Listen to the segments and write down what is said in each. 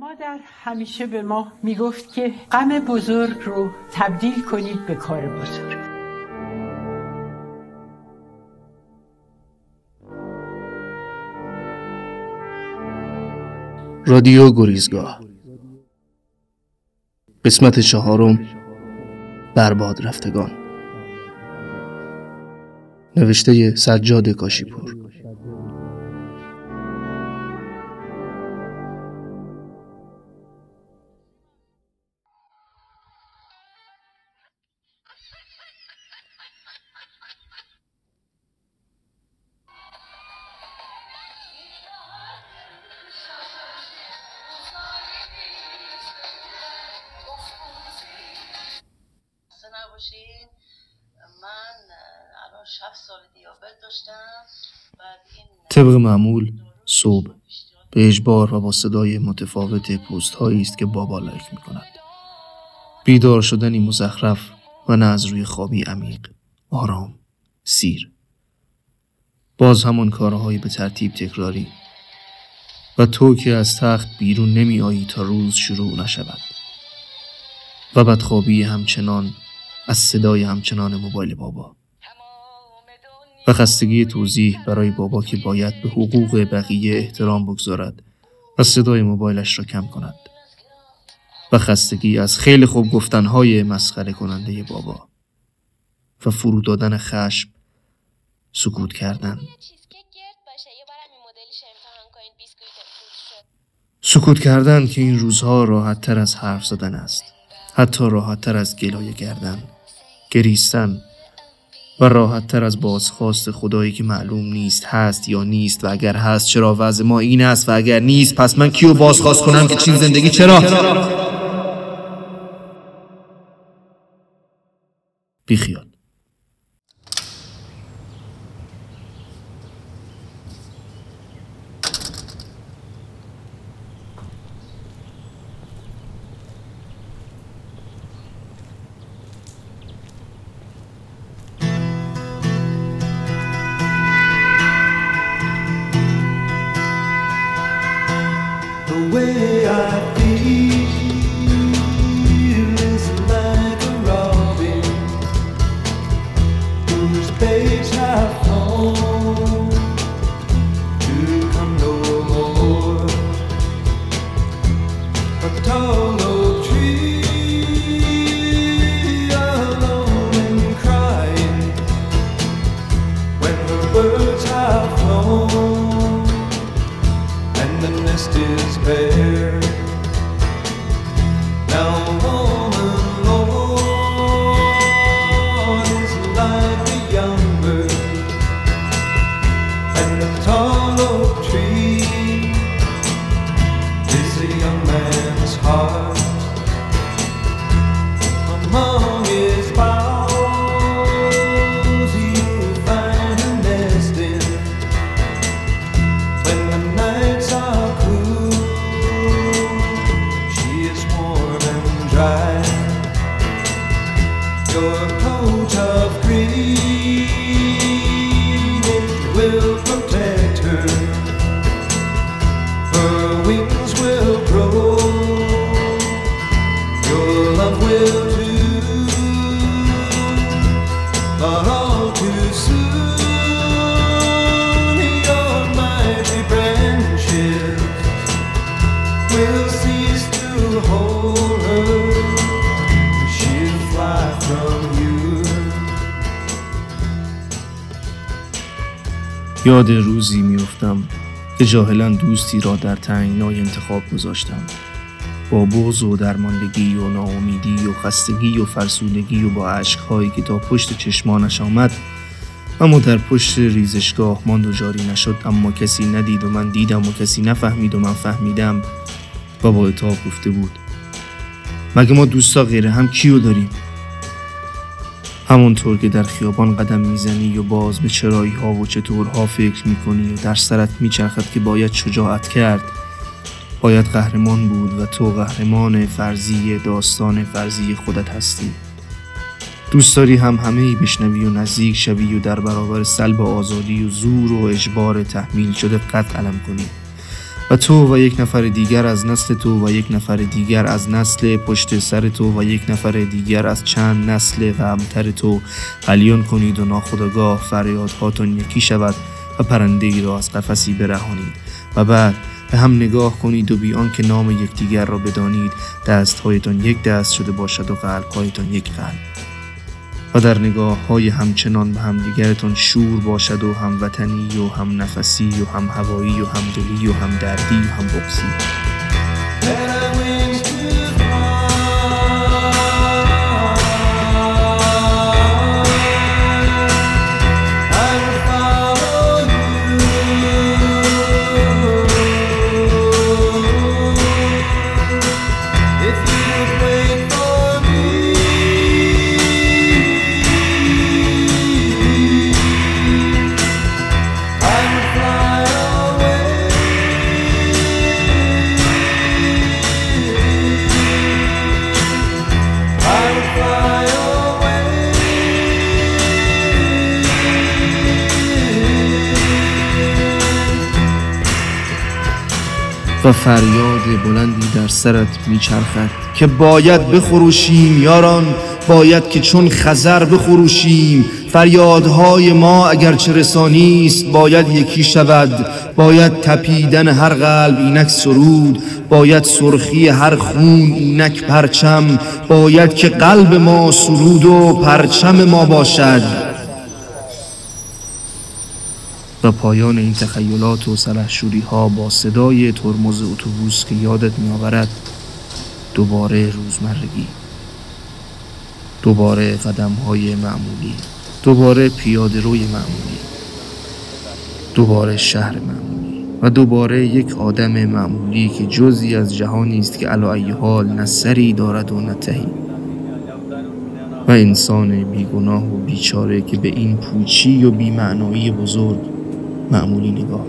مادر همیشه به ما میگفت که غم بزرگ رو تبدیل کنید به کار بزرگ. رادیو گریزگاه، قسمت 4، برباد رفتگان، نوشته سجاد کاشیپور. طبق معمول صبح به اجبار و با صدای متفاوت پوست هایی است که بابا لایک می کند. بیدار شدنی مزخرف و نه از روی خوابی عمیق، آرام، سیر. باز همون کارهایی به ترتیب تکراری. و تو که از تخت بیرون نمی آیی تا روز شروع نشود. و بدخوابی همچنان از صدای همچنان موبایل بابا. و خستگی توضیح برای بابا که باید به حقوق بقیه احترام بگذارد و صدای موبایلش را کم کند. و خستگی از خیلی خوب گفتنهای مسخره کننده بابا. و فرو دادن خشم، سکوت کردن. سکوت کردن که این روزها راحت تر از حرف زدن است. حتی راحت تر از گلایه کردن، گریستن. و راحت تر از بازخواست خدایی که معلوم نیست هست یا نیست، و اگر هست چرا وضع ما این است، و اگر نیست پس من کیو بازخواست کنم که چین زندگی چرا؟ بیخیال. یاد روزی میافتم که جاهلاً دوستی را در تنگنای انتخاب گذاشتم، با بغض و درماندگی و ناامیدی و خستگی و فرسودگی و با اشک‌هایی که تا پشت چشمانش آمد اما در پشت ریزشگاه ماند و جاری نشد، اما کسی ندید و من دیدم و کسی نفهمید و من فهمیدم. و با عتاب گفته بود مگه ما دوستا غیره هم کیو داریم؟ همونطور که در خیابان قدم میزنی و باز به چرایی ها و چطورها فکر میکنی و در سرت میچرخد که باید شجاعت کرد، باید قهرمان بود و تو قهرمان فرضی داستان فرضی خودت هستی. دوست داری هم همه‌ای بشنوی و نزدیک شوی و در برابر سلب آزادی و زور و اجبار تحمیل شده قد علم کنی، و تو و یک نفر دیگر از نسل تو و یک نفر دیگر از نسل پشت سر تو و یک نفر دیگر از چند نسل و همتر تو قلیان کنید و ناخودآگاه فریادهاتون یکی شود و پرنده ای را از قفسی برهانید و بعد به هم نگاه کنید و بیان که نام یکدیگر را بدانید دستهایتان یک دست شده باشد و قلبهایتان یک قلب و در نگاه های همچنان به همدیگرتان شور باشد و هموطنی و هم نفسی و هم هوایی و هم دلی و هم دردی و هم بغضی. و فریاد بلندی در سرت میچرخد که باید بخروشیم یاران، باید که چون خزر بخروشیم. فریادهای ما اگرچه رسانیست باید یکی شود، باید تپیدن هر قلب اینک سرود، باید سرخی هر خون اینک پرچم، باید که قلب ما سرود و پرچم ما باشد. و پایان این تخیلات و سلحشوری ها با صدای ترمز اتوبوس که یادت می آورد دوباره روزمرگی، دوباره قدم های معمولی، دوباره پیاده روی معمولی، دوباره شهر معمولی و دوباره یک آدم معمولی که جزئی از جهانی است که علی ای حال نه سری دارد و نه تهی و انسان بیگناه و بیچاره که به این پوچی و بی‌معنایی بزرگ معمولی نگاه می‌کند.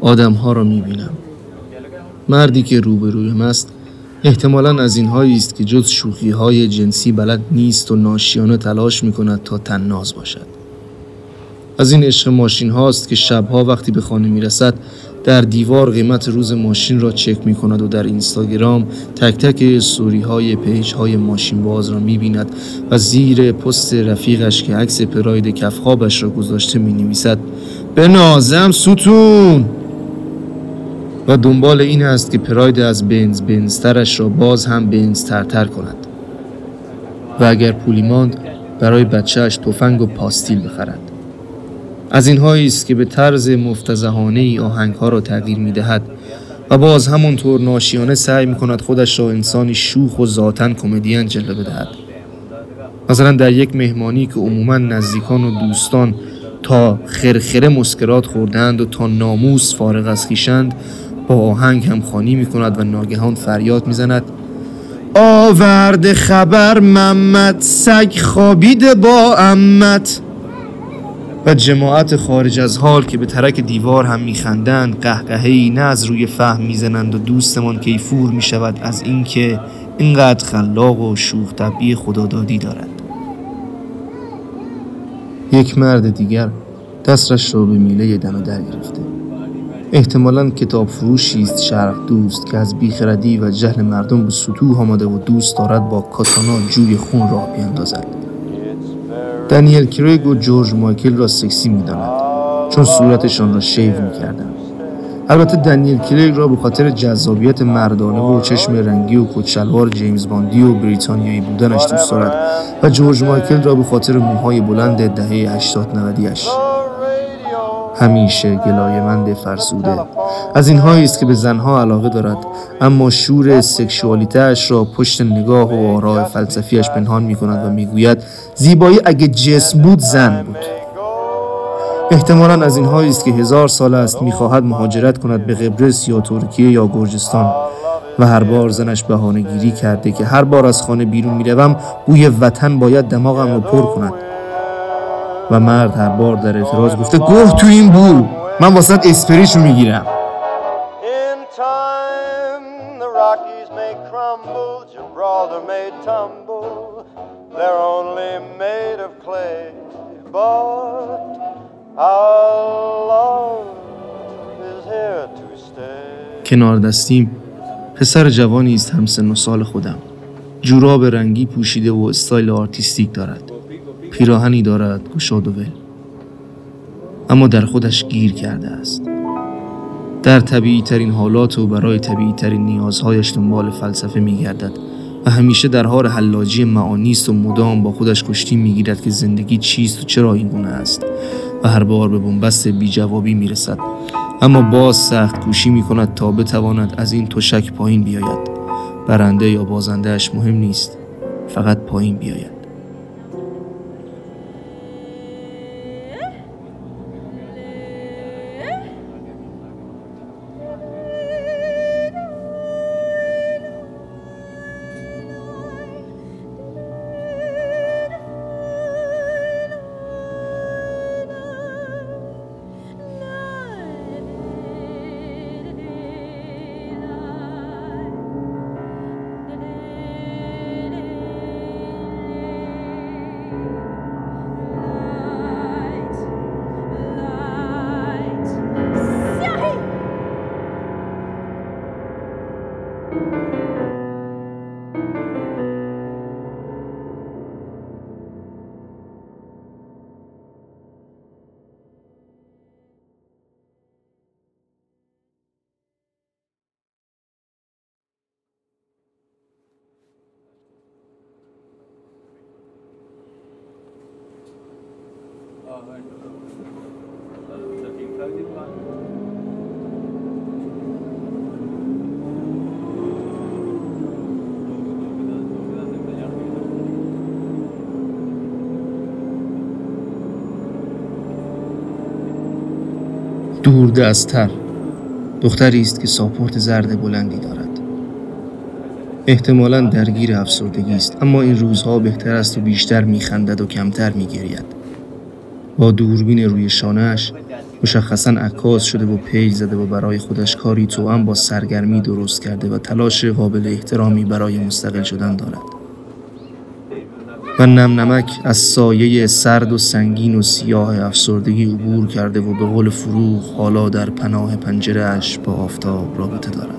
آدم‌ها را می‌بینم. مردی که روبرویم است احتمالاً از این‌هایی است که جز شوخی‌های جنسی بلد نیست و ناشیانه تلاش می‌کند تا طناز باشد. از این عشق ماشین هاست که شب‌ها وقتی به خانه می‌رسد در دیوار قیمت روز ماشین را چک می کند و در اینستاگرام تک تک سوری های پیج های ماشین باز را می بیند و زیر پست رفیقش که عکس پراید کف خوابش را گذاشته می نویسد به نازم ستون و دنبال این است که پراید از بنزترش را باز هم بنزترتر کند و اگر پولی ماند برای بچهش تفنگ و پاستیل بخرد. از اینهایی است که به طرز مفتزهانه‌ای آهنگ‌ها را تغییر می‌دهد و باز همونطور ناشیانه سعی می‌کند خودش را انسانی شوخ و ذاتاً کمدین جلوه بدهد. مثلا در یک مهمانی که عموماً نزدیکان و دوستان تا خرخره مسکرات خوردند و تا ناموس فارغ از خویشند با آهنگ همخوانی می‌کند و ناگهان فریاد می‌زند آورد خبر محمد سگ خوابیده با عمت و جماعت خارج از حال که به ترک دیوار هم میخندند قهقهه‌ای نه از روی فهم میزنند و دوستمان کیفور میشود از اینکه اینقدر خلاق و شوخ طبعی خدادادی دارد. یک مرد دیگر دستش را به میله دم در گرفته، احتمالاً کتاب فروشی است شرق دوست که از بیخردی و جهل مردم به سطوح آمده و دوست دارد با کاتانا جوی خون را بیندازد. دانیل کریگ و جورج مایکل را سکسی می‌داند چون صورتشان را شیو می‌کردند. البته دانیل کریگ را به خاطر جذابیت مردانه و چشم رنگی و کت‌شلوار جیمز باندی و بریتانیایی بودنش دوست دارد و جورج مایکل را به خاطر موهای بلند دهه 80-90ش. همیشه گلایمند فرسوده از اینهایی است که به زنها علاقه دارد اما شور سکشوالیته‌اش را پشت نگاه و آراء فلسفیش پنهان می‌کند و می‌گوید زیبایی اگه جسم بود زن بود. احتمالاً از اینهایی است که 1000 سال است می‌خواهد مهاجرت کند به قبرس یا ترکیه یا گرجستان و هر بار زنش بهانه‌گیری کرده که هر بار از خانه بیرون می‌روم بوی وطن باید دماغم را پر کند و مرد هر بار در اعتراض گفته گفت تو این بو من واسه اسپریشو میگیرم. In time the Rockies may crumble, Gibraltar father may tumble, they're only made of clay, but our love is here to stay. کنار دستیم پسر جوانی است همسن و سال خودم. جوراب رنگی پوشیده و استایل آرتیستیک دارد. پیراهنی دارد گشاد و ول، اما در خودش گیر کرده است. در طبیعی ترین حالات و برای طبیعی ترین نیازهایش دنبال فلسفه می‌گردد و همیشه در حال حلاجی معانی است و مدام با خودش کشتی می‌گیرد که زندگی چیست و چرا اینگونه است و هر بار به بنبست بی‌جوابی می‌رسد، اما باز سخت کوشی می‌کند تا بتواند از این تشک پایین بیاید. برنده یا بازندهش مهم نیست، فقط پایین بیاید. دورده از تر دختری است که ساپورت زرد بلندی دارد. احتمالاً درگیر افسردگی است، اما این روزها بهتر است و بیشتر میخندد و کمتر میگرید. با دوربین روی شانهش مشخصاً عکاس شده و پیج زده و برای خودش کاری توأم با سرگرمی درست کرده و تلاش قابل احترامی برای مستقل شدن دارد. و نمنمک از سایه سرد و سنگین و سیاه افسردگی عبور کرده و به قول فروخ حالا در پناه پنجره‌اش با آفتاب رابطه دارد.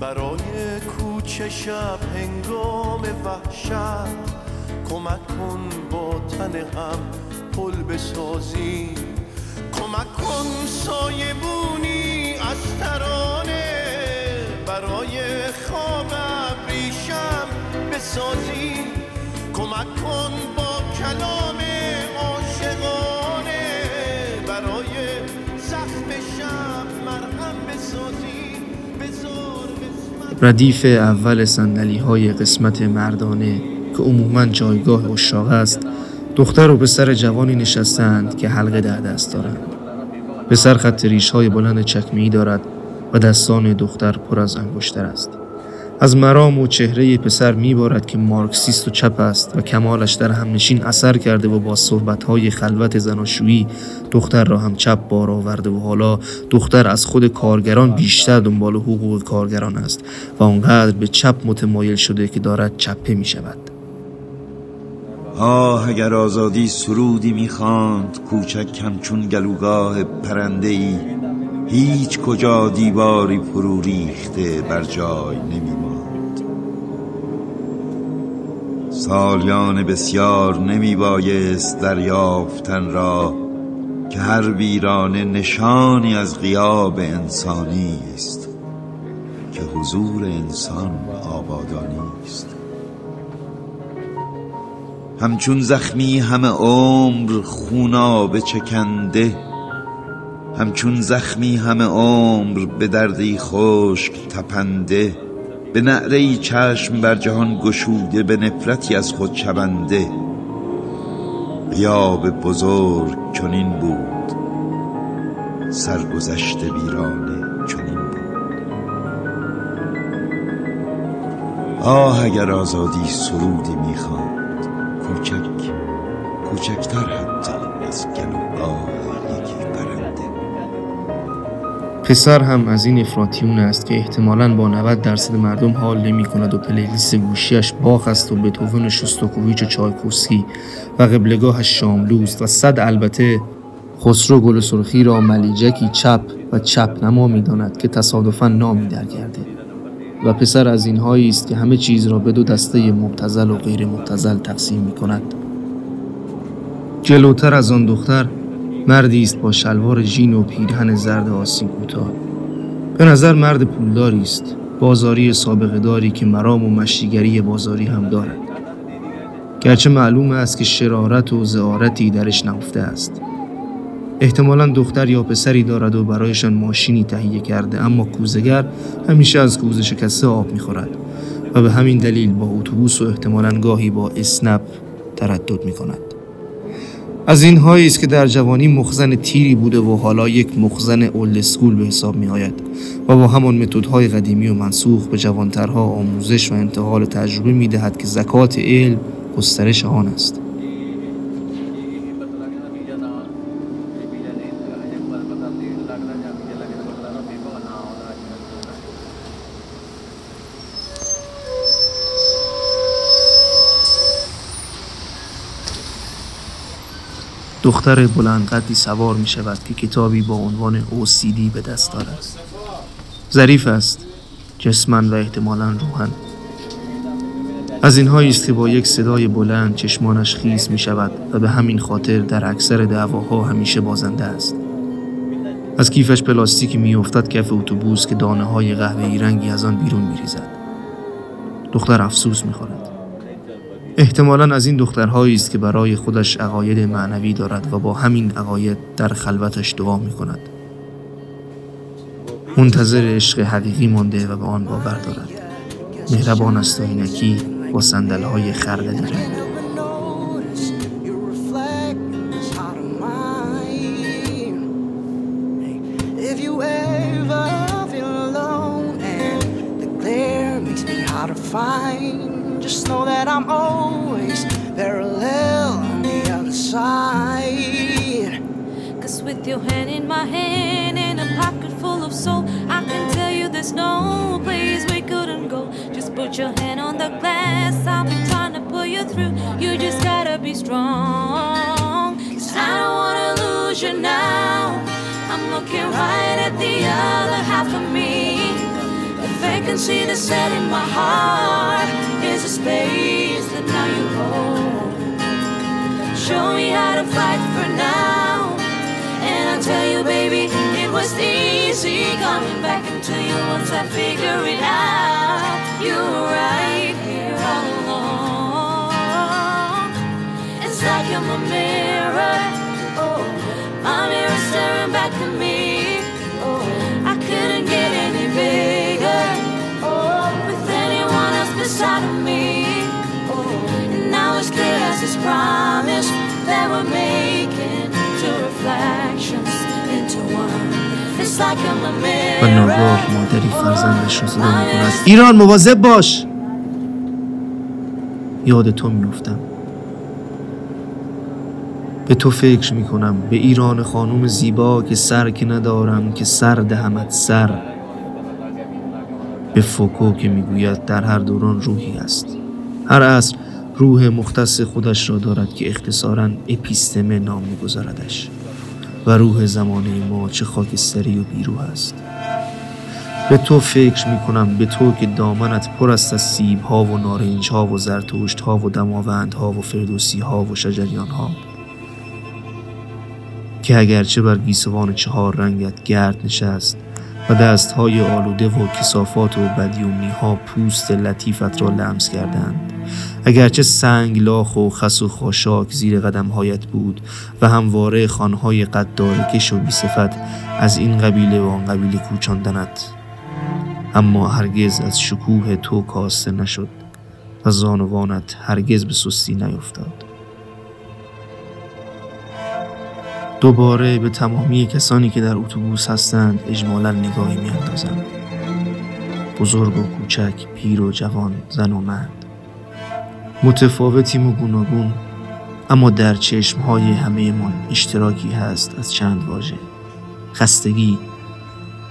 برای کوچه شب هنگام وحشت کمک کن با تن هم پل بسازیم، کمک کن سایبونی از ترانه برای خواب ابریشم بسازیم، کمک کن با کلام عاشقانه برای زخم شب مرهم بسازیم. ردیف اول صندلی‌های قسمت مردانه که عموماً جایگاه عشاق است، دختر و پسر جوانی نشستند که حلقه در دست دارند. پسر خط ریش‌های بلند چکمه‌ای دارد و دستان دختر پر از انگشتر است. از مرام و چهره پسر می‌بارد که مارکسیست و چپ است و کمالش در همنشین اثر کرده و با صحبت‌های خلوت زناشویی دختر را هم چپ بار آورده و حالا دختر از خود کارگران بیشتر دنبال حقوق کارگران است و آنقدر به چپ متمایل شده که دارد چپه می‌شود. آه اگر آزادی سرودی می‌خواند کوچک همچون گلوگاه پرنده‌ای، هیچ کجا دیواری فرو ریخته بر جای نمی‌ماند. سالیان بسیار نمی‌بایست دریافتن را که هر ویرانه نشانی از غیاب انسانی است، که حضور انسان آبادانی است. همچون زخمی همه عمر خونابه چکنده، همچون زخمی همه عمر به دردی خشک تپنده، به نعره‌ای چشم بر جهان گشوده، به نفرتی از خود شبنده. غیاب بزرگ چنین بود، سرگذشت ویرانه چنین بود. آه اگر آزادی سرودی می‌خواند کوچک کوچکتر حتی از گلوگاه یکی پرنده. پسر هم از این افراطیون است که احتمالاً با 90% مردم حال نمی کند و پلیلیست گوشیش باخ است و بتوون شوستاکوویچ و چایکوفسکی و قبلگاهش شاملوست و صد البته. خسرو گل سرخی را ملیجکی چپ و چپ نما می داند که تصادفاً نامی درگرده و پسر از اینهایی است که همه چیز را به دو دسته مبتذل و غیر مبتذل تقسیم می کند. جلوتر از آن دختر مردی است با شلوار ژین و پیرهن زرد آستین کوتاه. به نظر مرد پولداری است، بازاری سابقه داری که مرام و مشیگری بازاری هم دارد، گرچه معلوم است که شرارت و زعارتی درش نهفته است. احتمالاً دختر یا پسری دارد و برایشان ماشینی تهیه کرده، اما کوزگر همیشه از کوزه شکسته آب می‌خورد و به همین دلیل با اتوبوس و احتمالاً گاهی با اسنپ تردد می‌کند. از اینهایی است که در جوانی مخزن تیری بوده و حالا یک مخزن اولد اسکول به حساب می‌آید و با همان متدهای قدیمی و منسوخ به جوانترها آموزش و انتقال تجربه می‌دهد که زکات علم گسترش آن است. دختر بلندقدی سوار می شود که کتابی با عنوان OCD به دست دارد. ظریف است، جسماً و احتمالاً روحاً. از اینهایی است که با یک صدای بلند چشمانش خیس می شود و به همین خاطر در اکثر دعواها همیشه بازنده است. از کیفش پلاستیکی می افتد کف اتوبوس که دانه های قهوه‌ای رنگی از آن بیرون می ریزد. دختر افسوس می خورد. احتمالاً از این دخترهایی است که برای خودش عقاید معنوی دارد و با همین عقاید در خلوتش دعا می‌کند. منتظر عشق حقیقی مانده و به آن باور دارد. مهربان است و اینکی با صندل‌های خردلی رنگ. Just know that I'm always parallel on the other side. Cause with your hand in my hand and a pocket full of soul, I can tell you there's no place we couldn't go. Just put your hand on the glass, I'll be trying to pull you through. You just gotta be strong. Cause I don't wanna lose you now. I'm looking right at the other half of me. The vacancy that's set in my heart is a space that now you hold. Show me how to fight for now, and I'll tell you, baby, it was easy coming back into you once I figure it out. You were right here all along. It's like I'm a mirror. Oh, my mirror staring back at me. Oh, I couldn't get any bigger. Inside of me, oh, and now it's clear as this promise that we're making two reflections into one. It's like I'm a mirror. من ناگاه مادری فرزندش را صدا می‌کند. ایران مواظب باش. یاد تو می‌افتم. به تو فکر می‌کنم، به ایران خانم زیبا که سر که ندارم که سر دهمت سر. به فوکو که میگوید در هر دوران روحی است، هر عصر روح مختص خودش را دارد که اختصاراً اپیستمه نام میگذاردش و روح زمانه ما چه خاکستری و بیروح است. به تو فکر میکنم، به تو که دامنت پر است از سیب‌ها و نارنج‌ها و زرتشت‌ها و دماوندها و فردوسی‌ها و شجریان‌ها که اگرچه بر گیسوان چهار رنگت گرد نشست و دست‌های آلوده و کثافات و بدیومی‌ها پوست لطیفت را لمس کردند، اگرچه سنگ لاخ و خس و خاشاک زیر قدم‌هایت بود و همواره خانهای قدارکش و بی‌صفت از این قبیله و آن قبیله کوچاندنت، اما هرگز از شکوه تو کاسته نشد و زانوانت هرگز به سستی نیفتاد. دوباره به تمامی کسانی که در اتوبوس هستند اجمالاً نگاهی می‌اندازم. بزرگ و کوچک، پیر و جوان، زن و مرد. متفاوتیم و گوناگون، اما در چشم‌های همه‌مان اشتراکی هست از چند واژه: خستگی،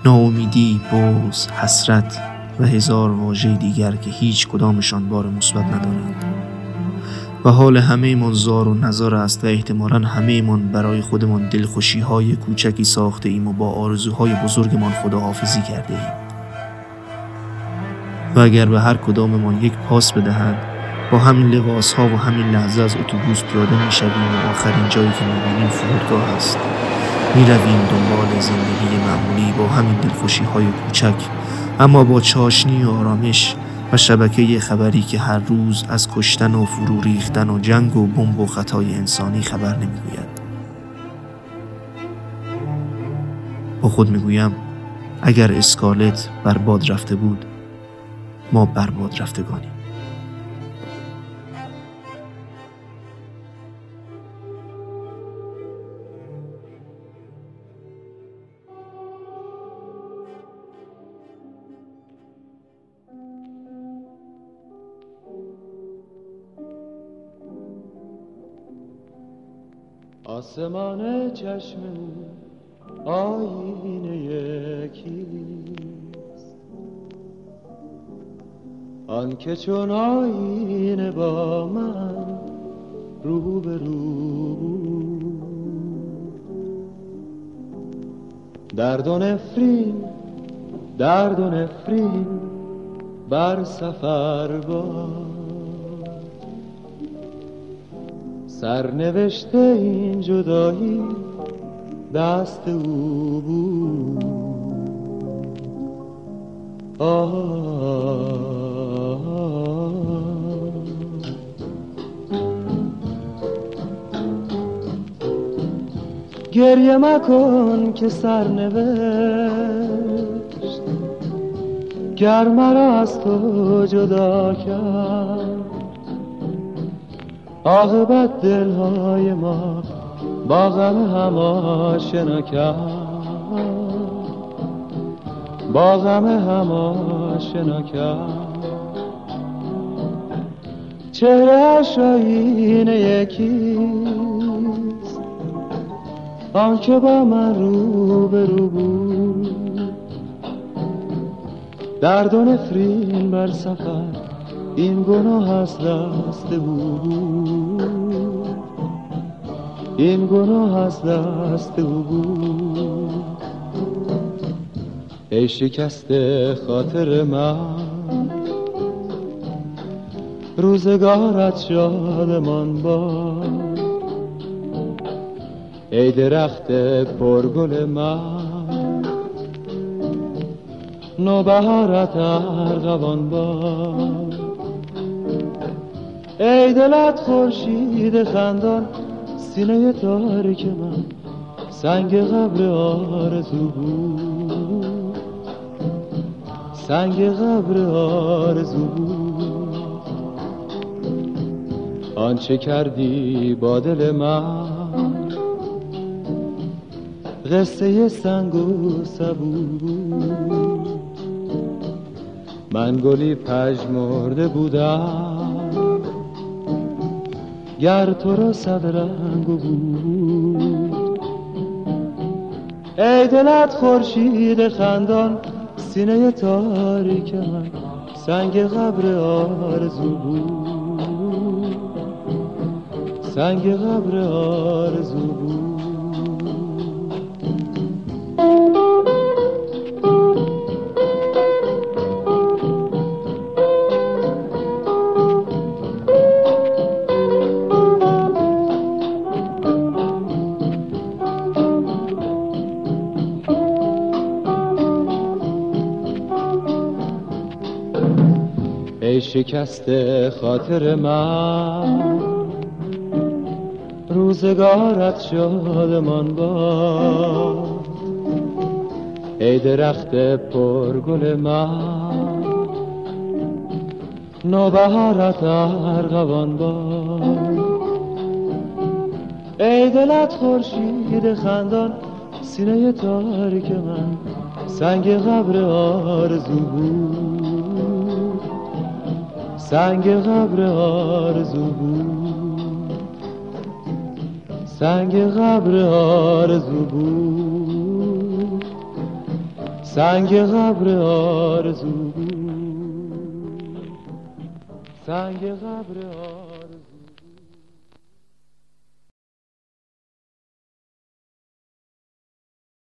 ناامیدی، بغض، حسرت و هزار واژه دیگر که هیچ کدامشان بار مثبت ندارند. و حال همه‌مان زار و نزار است و احتمالاً همه‌مان برای خودمان دلخوشی‌های کوچکی ساخته ایم و با آرزوهای بزرگمان خداحافظی کرده ایم. و اگر به هر کداممان یک پاس بدهند، با همین لباس‌ها و همین لحظه از اتوبوس پیاده می‌شویم و آخرین جایی که می‌بینیم فرودگاه است. می‌رویم دنبال زندگی معمولی با همین دلخوشی‌های کوچک، اما با چاشنی و آرامش و شبکه خبری که هر روز از کشتن و فرو ریختن و جنگ و بمب و خطای انسانی خبر نمی‌گوید. با خود می‌گویم اگر اسکالت برباد رفته بود، ما برباد رفتگانیم. آسمان چشم آینه کیست؟ آن که چون آینه با من رو به رو درد و نفرین بر سفر باد، سرنوشته این جدایی دست او بود. گریه مکن که سرنوشت گر مرا از تو جدا کرد، عاقبت دلهای ما با غم هم آشنا کرد، با غم هم آشنا کرد. چهره‌اش آیینه یکیست، آن که با من رو به رو بود، درد و نفرین بر سفر این گناه از دست بود، این گناه از دست بود. ای شکست خاطر من، روزگارت شادمان باد. ای درخت پرگل من، نوبهارت ارغوان باد. ای دلت خورشید خندان، سینه تاریک من سنگ قبر آرزو بود، سنگ قبر آرزو بود. آنچه کردی با دل من، قصه سنگ و سبو بود. من گلی پژمرده بودم گر تو را صدرنگ بود. ای دلت خورشید خندان، سینه تاریک من سنگ قبر آرزو بود، سنگ قبر آرزو بود. شکست خاطر من، روزگارت شادمان باد. ای درخت پرگل من، نوبهارت ارغوان باد. ای دلت خورشید خندان، سینه تاریک من سنگ قبر آرزو بود، سنگ قبر آرزو بود. سنگ قبر آرزو بود، سنگ قبر آرزو بود، سنگ قبر آرزو.